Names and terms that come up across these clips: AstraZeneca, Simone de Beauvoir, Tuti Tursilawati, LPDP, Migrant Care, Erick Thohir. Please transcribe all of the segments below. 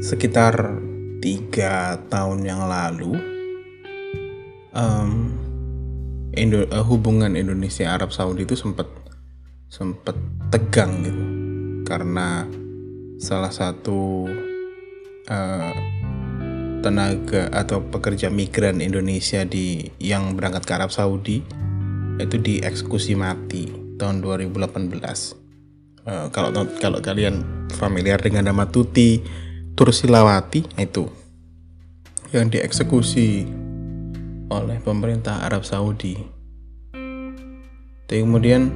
sekitar 3 tahun yang lalu, hubungan Indonesia Arab Saudi itu sempat tegang gitu, karena salah satu tenaga atau pekerja migran Indonesia yang berangkat ke Arab Saudi itu dieksekusi mati tahun 2018. Kalau kalian familiar dengan nama Tuti Tursilawati, itu yang dieksekusi oleh pemerintah Arab Saudi. Kemudian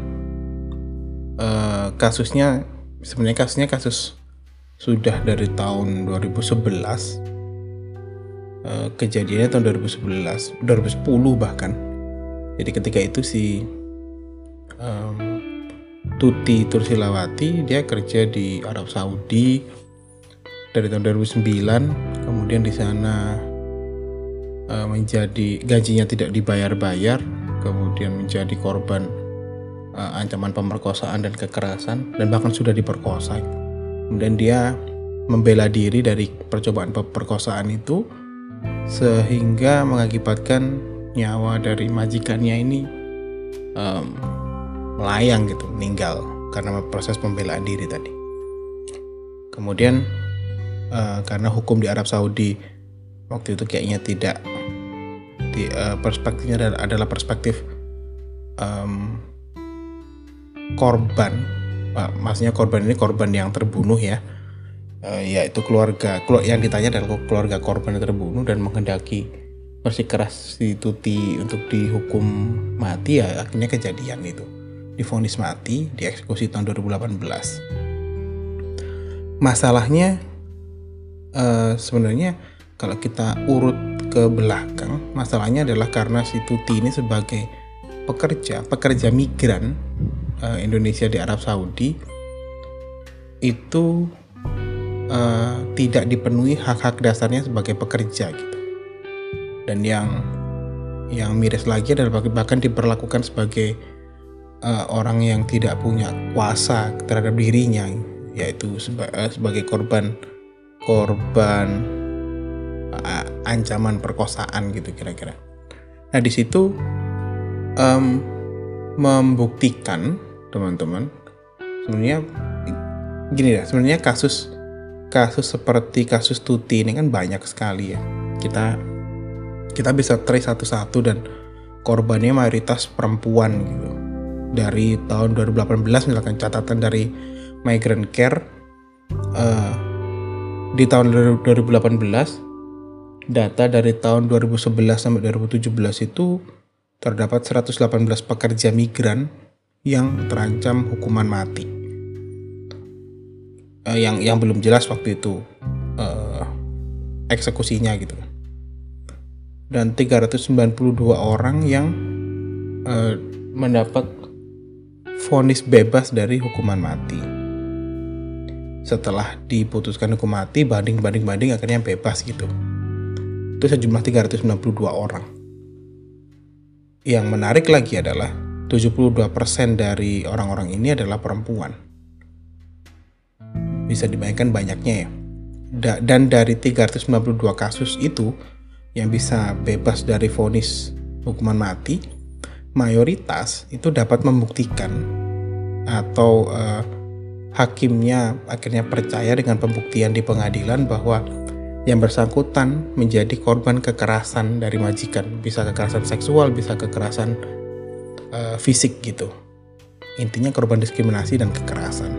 kasusnya kasus sudah dari tahun 2011. Kejadiannya tahun 2011, 2010 bahkan. Jadi ketika itu si Tuti Tursilawati dia kerja di Arab Saudi dari tahun 2009, kemudian di sana menjadi gajinya tidak dibayar-bayar, kemudian menjadi korban ancaman pemerkosaan dan kekerasan, dan bahkan sudah diperkosa. Kemudian dia membela diri dari percobaan pemerkosaan itu, sehingga mengakibatkan nyawa dari majikannya ini melayang gitu, meninggal karena proses pembelaan diri tadi. Kemudian karena hukum di Arab Saudi waktu itu kayaknya tidak di perspektifnya adalah perspektif korban, maksudnya korban ini korban yang terbunuh ya. Yaitu keluarga, yang ditanya adalah keluarga korban yang terbunuh dan menghendaki bersikeras si Tuti untuk dihukum mati, ya akhirnya kejadian itu. Divonis mati, dieksekusi tahun 2018. Masalahnya sebenarnya kalau kita urut ke belakang, masalahnya adalah karena si Tuti ini sebagai pekerja migran Indonesia di Arab Saudi itu tidak dipenuhi hak-hak dasarnya sebagai pekerja gitu. Dan yang miris lagi adalah bahkan diperlakukan sebagai orang yang tidak punya kuasa terhadap dirinya, yaitu sebagai korban ancaman perkosaan gitu kira-kira. Nah, di situ membuktikan teman-teman, sebenarnya kasus seperti kasus Tuti ini kan banyak sekali ya. Kita bisa trace satu-satu dan korbannya mayoritas perempuan gitu. Dari tahun 2018 misalkan catatan dari Migrant Care, di tahun 2018 data dari tahun 2011 sampai 2017 itu terdapat 118 pekerja migran yang terancam hukuman mati. Yang belum jelas waktu itu eksekusinya gitu, dan 392 orang yang mendapat vonis bebas dari hukuman mati. Setelah diputuskan hukum mati, banding akhirnya bebas gitu. Itu sejumlah 392 orang. Yang menarik lagi adalah 72% dari orang-orang ini adalah perempuan. Bisa dibayangkan banyaknya ya. Dan dari 392 kasus itu yang bisa bebas dari vonis hukuman mati, mayoritas itu dapat membuktikan atau hakimnya akhirnya percaya dengan pembuktian di pengadilan bahwa yang bersangkutan menjadi korban kekerasan dari majikan, bisa kekerasan seksual, bisa kekerasan fisik gitu. Intinya korban diskriminasi dan kekerasan.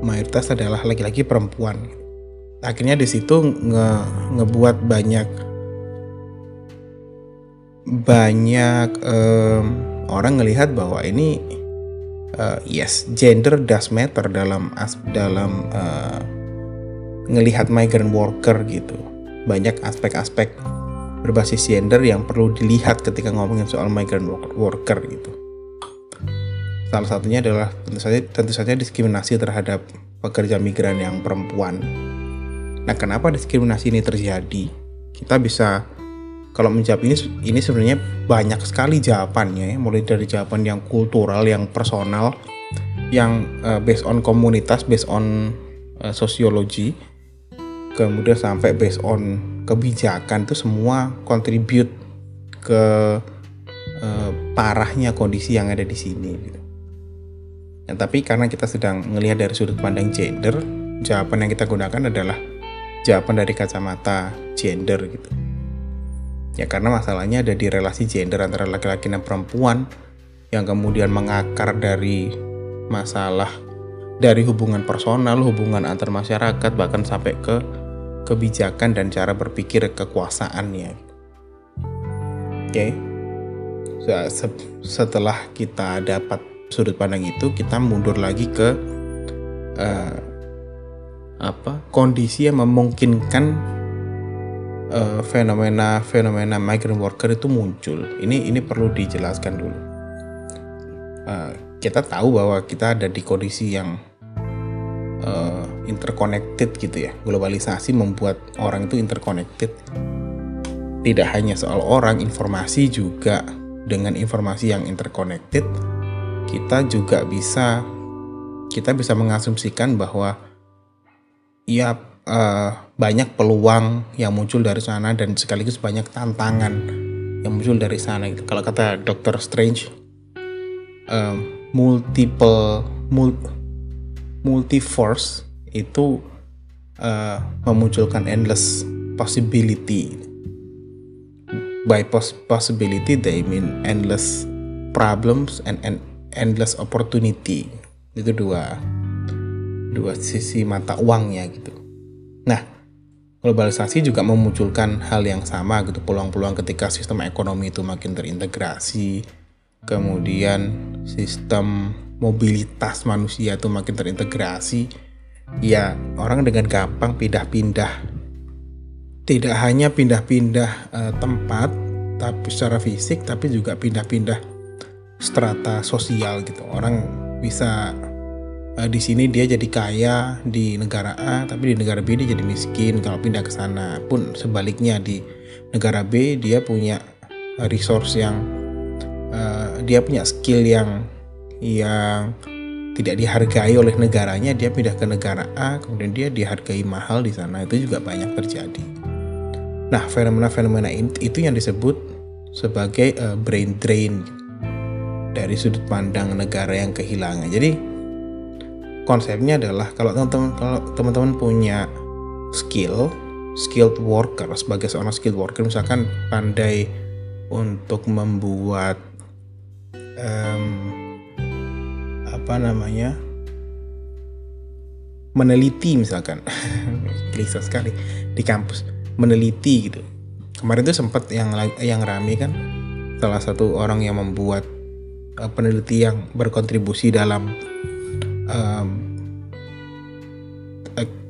Mayoritas adalah laki-laki perempuan. Akhirnya di situ ngebuat banyak orang ngelihat bahwa ini gender does matter dalam ngelihat migrant worker gitu. Banyak aspek-aspek berbasis gender yang perlu dilihat ketika ngomongin soal migrant worker gitu. Salah satunya adalah tentu saja diskriminasi terhadap pekerja migran yang perempuan. Nah, kenapa diskriminasi ini terjadi? Kita bisa kalau menjawab ini sebenarnya banyak sekali jawabannya ya, mulai dari jawaban yang kultural, yang personal, yang based on komunitas, based on sosiologi, kemudian sampai based on kebijakan itu semua contribute ke parahnya kondisi yang ada di sini gitu. Ya, tapi karena kita sedang melihat dari sudut pandang gender, jawaban yang kita gunakan adalah jawaban dari kacamata gender gitu. Ya karena masalahnya ada di relasi gender antara laki-laki dan perempuan yang kemudian mengakar dari masalah dari hubungan personal, hubungan antar masyarakat, bahkan sampai ke kebijakan dan cara berpikir kekuasaannya. Oke. Setelah kita dapat sudut pandang itu, kita mundur lagi ke kondisi yang memungkinkan fenomena migrant worker itu muncul. Ini perlu dijelaskan dulu. Kita tahu bahwa kita ada di kondisi yang interconnected gitu ya. Globalisasi membuat orang itu interconnected. Tidak hanya soal orang, informasi juga. Dengan informasi yang interconnected, kita bisa mengasumsikan bahwa banyak peluang yang muncul dari sana dan sekaligus banyak tantangan yang muncul dari sana. Gitu. Kalau kata Dr. Strange, multiverse itu memunculkan endless possibility. By possibility they mean endless problems and endless opportunity. Itu dua sisi mata uangnya gitu. Nah, globalisasi juga memunculkan hal yang sama gitu, peluang-peluang ketika sistem ekonomi itu makin terintegrasi, kemudian sistem mobilitas manusia itu makin terintegrasi, ya orang dengan gampang pindah-pindah. Tidak hanya pindah-pindah tempat, tapi secara fisik, tapi juga pindah-pindah strata sosial gitu. Orang bisa di sini dia jadi kaya di negara A, tapi di negara B dia jadi miskin kalau pindah ke sana. Pun sebaliknya di negara B dia punya resource yang dia punya skill yang tidak dihargai oleh negaranya, dia pindah ke negara A, kemudian dia dihargai mahal di sana. Itu juga banyak terjadi. Nah, fenomena-fenomena itu yang disebut sebagai brain drain dari sudut pandang negara yang kehilangan. Jadi konsepnya adalah kalau teman-teman punya skilled worker, sebagai seorang skilled worker misalkan pandai untuk membuat meneliti misalkan, klise sekali di kampus meneliti gitu. Kemarin tuh sempat yang rame kan, salah satu orang yang membuat peneliti yang berkontribusi dalam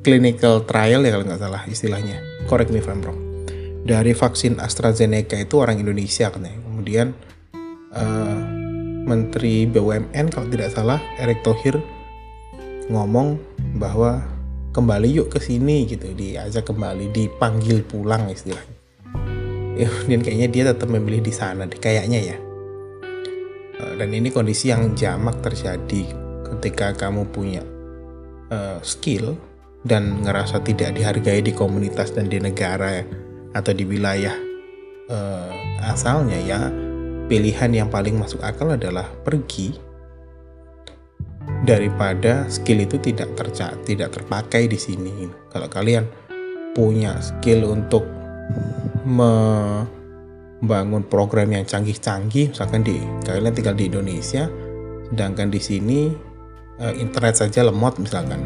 clinical trial ya kalau nggak salah istilahnya, correct me if I'm wrong, dari vaksin AstraZeneca itu orang Indonesia kan ya. Kemudian Menteri BUMN kalau tidak salah Erick Thohir ngomong bahwa kembali yuk ke sini gitu, diajak kembali, dipanggil pulang istilahnya. Dan kayaknya dia tetap memilih di sana deh, kayaknya ya. Dan ini kondisi yang jamak terjadi. Ketika kamu punya skill dan ngerasa tidak dihargai di komunitas dan di negara atau di wilayah asalnya, ya pilihan yang paling masuk akal adalah pergi daripada skill itu tidak terpakai di sini. Kalau kalian punya skill untuk membangun program yang canggih-canggih, misalkan kalian tinggal di Indonesia, sedangkan di sini internet saja lemot misalkan,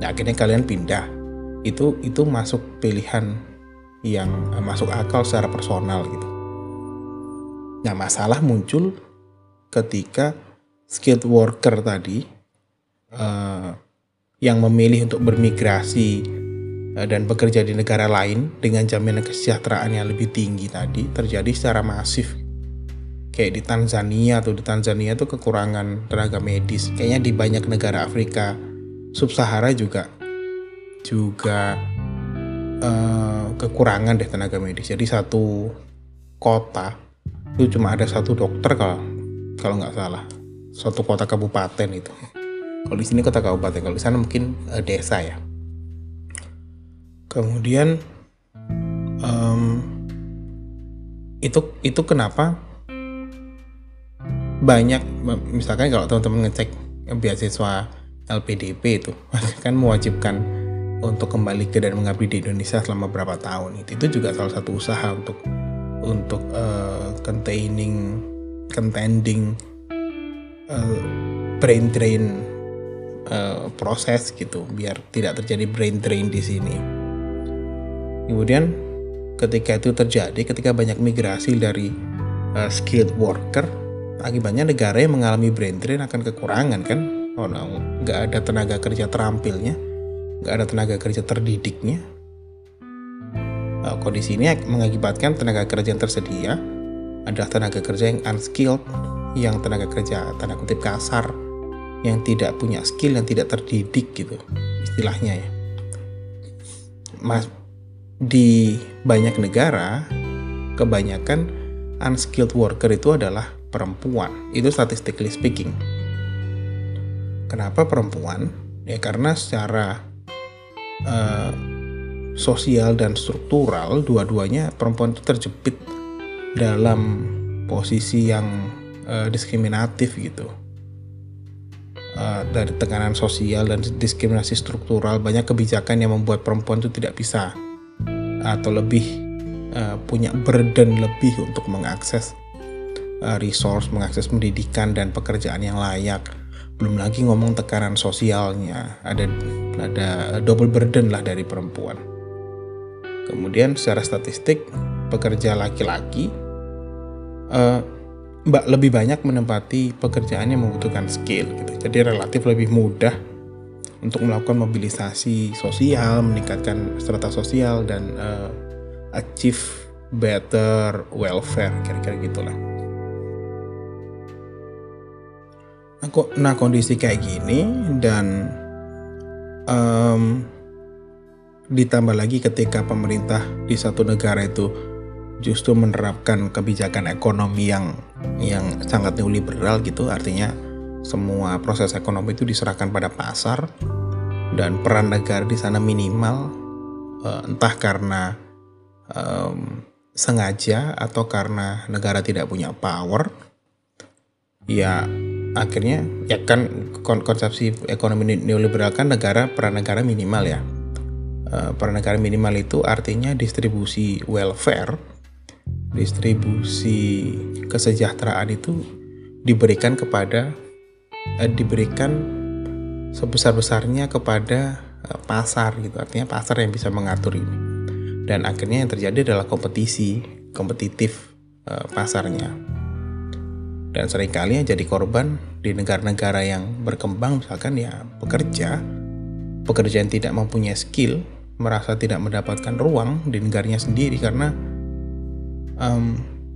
nah, akhirnya kalian pindah, itu masuk pilihan yang masuk akal secara personal gitu. Nah, masalah muncul ketika skilled worker tadi yang memilih untuk bermigrasi dan bekerja di negara lain dengan jaminan kesejahteraan yang lebih tinggi tadi terjadi secara masif. Kayak di Tanzania tuh kekurangan tenaga medis. Kayaknya di banyak negara Afrika Sub-Sahara juga kekurangan deh tenaga medis. Jadi satu kota itu cuma ada satu dokter kalau nggak salah. Satu kota kabupaten itu. Kalau di sini kota kabupaten, kalau di sana mungkin desa ya. Kemudian itu kenapa banyak, misalkan kalau teman-teman ngecek beasiswa LPDP itu kan mewajibkan untuk kembali ke dan mengabdi di Indonesia selama berapa tahun. Itu juga salah satu usaha untuk containing brain drain proses gitu, biar tidak terjadi brain drain di sini. Kemudian ketika itu terjadi, ketika banyak migrasi dari skilled worker, akibatnya negara yang mengalami brain drain akan kekurangan kan. Nggak ada tenaga kerja terampilnya, nggak ada tenaga kerja terdidiknya. Kondisi ini mengakibatkan tenaga kerja yang tersedia adalah tenaga kerja yang unskilled, yang tenaga kerja tanda kutip kasar, yang tidak punya skill, yang tidak terdidik gitu istilahnya ya. Di banyak negara kebanyakan unskilled worker itu adalah perempuan, itu statistically speaking. Kenapa perempuan? Ya karena secara sosial dan struktural dua-duanya perempuan itu terjepit dalam posisi yang diskriminatif gitu. Dari tekanan sosial dan diskriminasi struktural, banyak kebijakan yang membuat perempuan itu tidak bisa atau lebih punya burden lebih untuk mengakses resource, mengakses pendidikan dan pekerjaan yang layak. Belum lagi ngomong tekanan sosialnya, ada double burden lah dari perempuan. Kemudian secara statistik pekerja laki-laki lebih banyak menempati pekerjaan yang membutuhkan skill gitu. Jadi relatif lebih mudah untuk melakukan mobilisasi sosial, meningkatkan strata sosial dan achieve better welfare, kira-kira gitulah. Nah kondisi kayak gini dan ditambah lagi ketika pemerintah di satu negara itu justru menerapkan kebijakan ekonomi yang sangat neoliberal gitu, artinya semua proses ekonomi itu diserahkan pada pasar dan peran negara di sana minimal, entah karena sengaja atau karena negara tidak punya power ya. Akhirnya ya kan konsepsi ekonomi neoliberal kan peran negara minimal ya. Peran negara minimal itu artinya distribusi welfare, distribusi kesejahteraan itu diberikan sebesar-besarnya kepada pasar gitu. Artinya pasar yang bisa mengatur ini. Dan akhirnya yang terjadi adalah kompetisi, kompetitif pasarnya. Dan seringkali yang jadi korban di negara-negara yang berkembang misalkan ya pekerja yang tidak mempunyai skill merasa tidak mendapatkan ruang di negaranya sendiri karena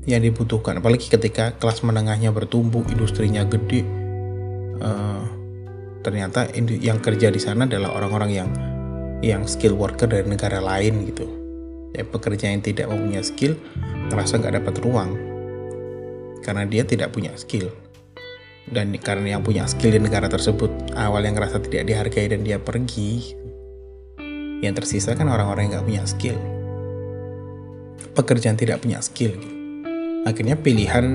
yang dibutuhkan, apalagi ketika kelas menengahnya bertumbuh, industrinya gede, ternyata yang kerja di sana adalah orang-orang yang skill worker dari negara lain gitu ya. Pekerja yang tidak mempunyai skill merasa nggak dapat ruang karena dia tidak punya skill, dan karena yang punya skill di negara tersebut awalnya ngerasa tidak dihargai dan dia pergi, yang tersisa kan orang-orang yang gak punya skill, pekerjaan tidak punya skill. Akhirnya pilihan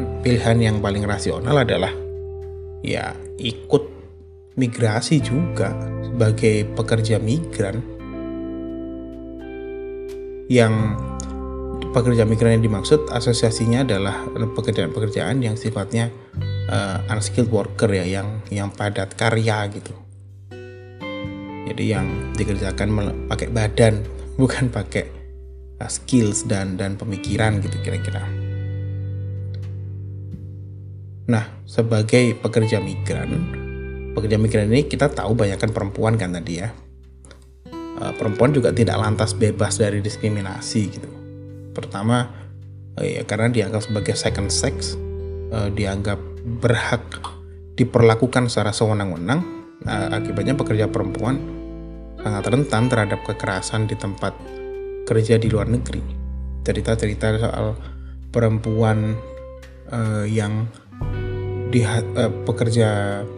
yang paling rasional adalah ya ikut migrasi juga sebagai pekerja migran. Yang pekerja migran yang dimaksud asosiasinya adalah pekerjaan-pekerjaan yang sifatnya unskilled worker ya, yang padat karya gitu. Jadi yang dikerjakan pakai badan, bukan pakai skills dan pemikiran gitu kira-kira. Nah, sebagai pekerja migran ini kita tahu banyakkan perempuan kan tadi ya. Perempuan juga tidak lantas bebas dari diskriminasi gitu. Pertama, ya karena dianggap sebagai second sex, dianggap berhak diperlakukan secara sewenang-wenang. Akibatnya pekerja perempuan sangat rentan terhadap kekerasan di tempat kerja di luar negeri. Cerita-cerita soal perempuan pekerja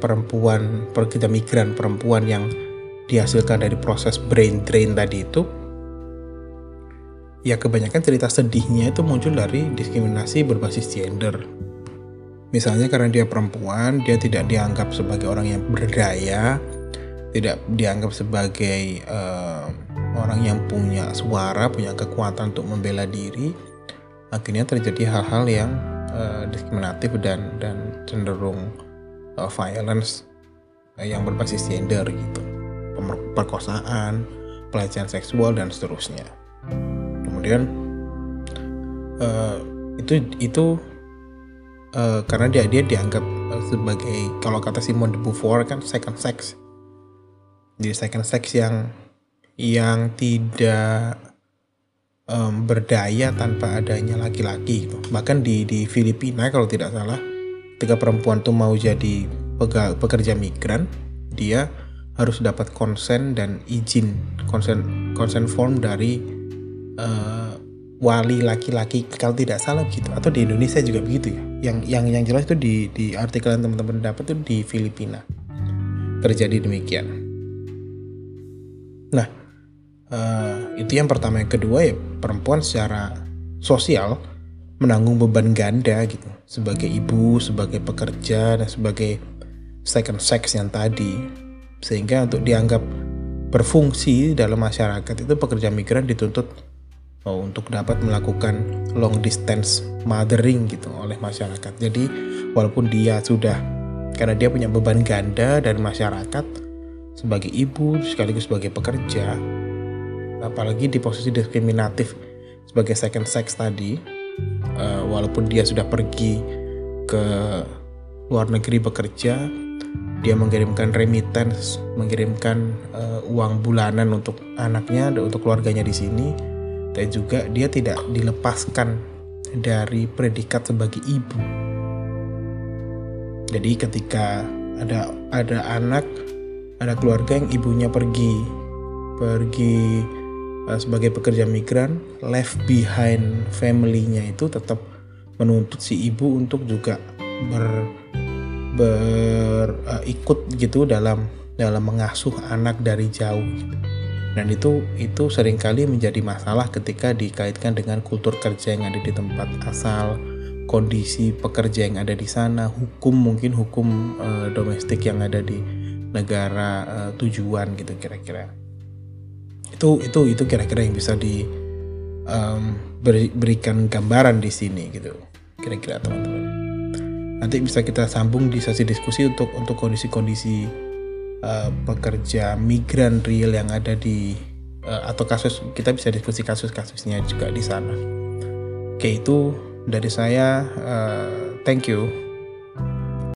perempuan, pekerja migran perempuan yang dihasilkan dari proses brain drain tadi itu ya kebanyakan cerita sedihnya itu muncul dari diskriminasi berbasis gender. Misalnya karena dia perempuan, dia tidak dianggap sebagai orang yang berdaya, tidak dianggap sebagai orang yang punya suara, punya kekuatan untuk membela diri. Akhirnya terjadi hal-hal yang diskriminatif dan cenderung violence yang berbasis gender gitu, perkosaan, pelecehan seksual dan seterusnya. Kemudian itu karena dia dianggap sebagai, kalau kata Simone de Beauvoir kan, second sex. Jadi second sex yang tidak berdaya tanpa adanya laki-laki. Bahkan di Filipina kalau tidak salah, ketika perempuan tuh mau jadi pekerja migran, dia harus dapat konsen dan izin, konsen form dari wali laki-laki kalau tidak salah gitu. Atau di Indonesia juga begitu ya. Yang jelas itu di artikel yang teman-teman dapat itu di Filipina terjadi demikian. Nah, itu yang pertama. Yang kedua ya, perempuan secara sosial menanggung beban ganda gitu, sebagai ibu, sebagai pekerja, dan sebagai second sex yang tadi. Sehingga untuk dianggap berfungsi dalam masyarakat itu, pekerja migran dituntut untuk dapat melakukan long distance mothering gitu oleh masyarakat. Jadi walaupun dia sudah, karena dia punya beban ganda dari masyarakat sebagai ibu sekaligus sebagai pekerja, apalagi di posisi diskriminatif sebagai second sex tadi, walaupun dia sudah pergi ke luar negeri bekerja, dia mengirimkan remittance, mengirimkan uang bulanan untuk anaknya, untuk keluarganya di sini, dan juga dia tidak dilepaskan dari predikat sebagai ibu. Jadi ketika ada anak, ada keluarga yang ibunya pergi sebagai pekerja migran, left behind family-nya itu tetap menuntut si ibu untuk juga ikut gitu dalam mengasuh anak dari jauh gitu. Dan itu seringkali menjadi masalah ketika dikaitkan dengan kultur kerja yang ada di tempat asal, kondisi pekerja yang ada di sana, hukum domestik yang ada di negara tujuan gitu, kira-kira itu kira-kira yang bisa diberikan gambaran di sini gitu, kira-kira teman-teman. Nanti bisa kita sambung di sesi diskusi untuk kondisi-kondisi pekerja migran real yang ada di atau kasus, kita bisa diskusi kasus-kasusnya juga di sana. Oke, itu dari saya. Thank you.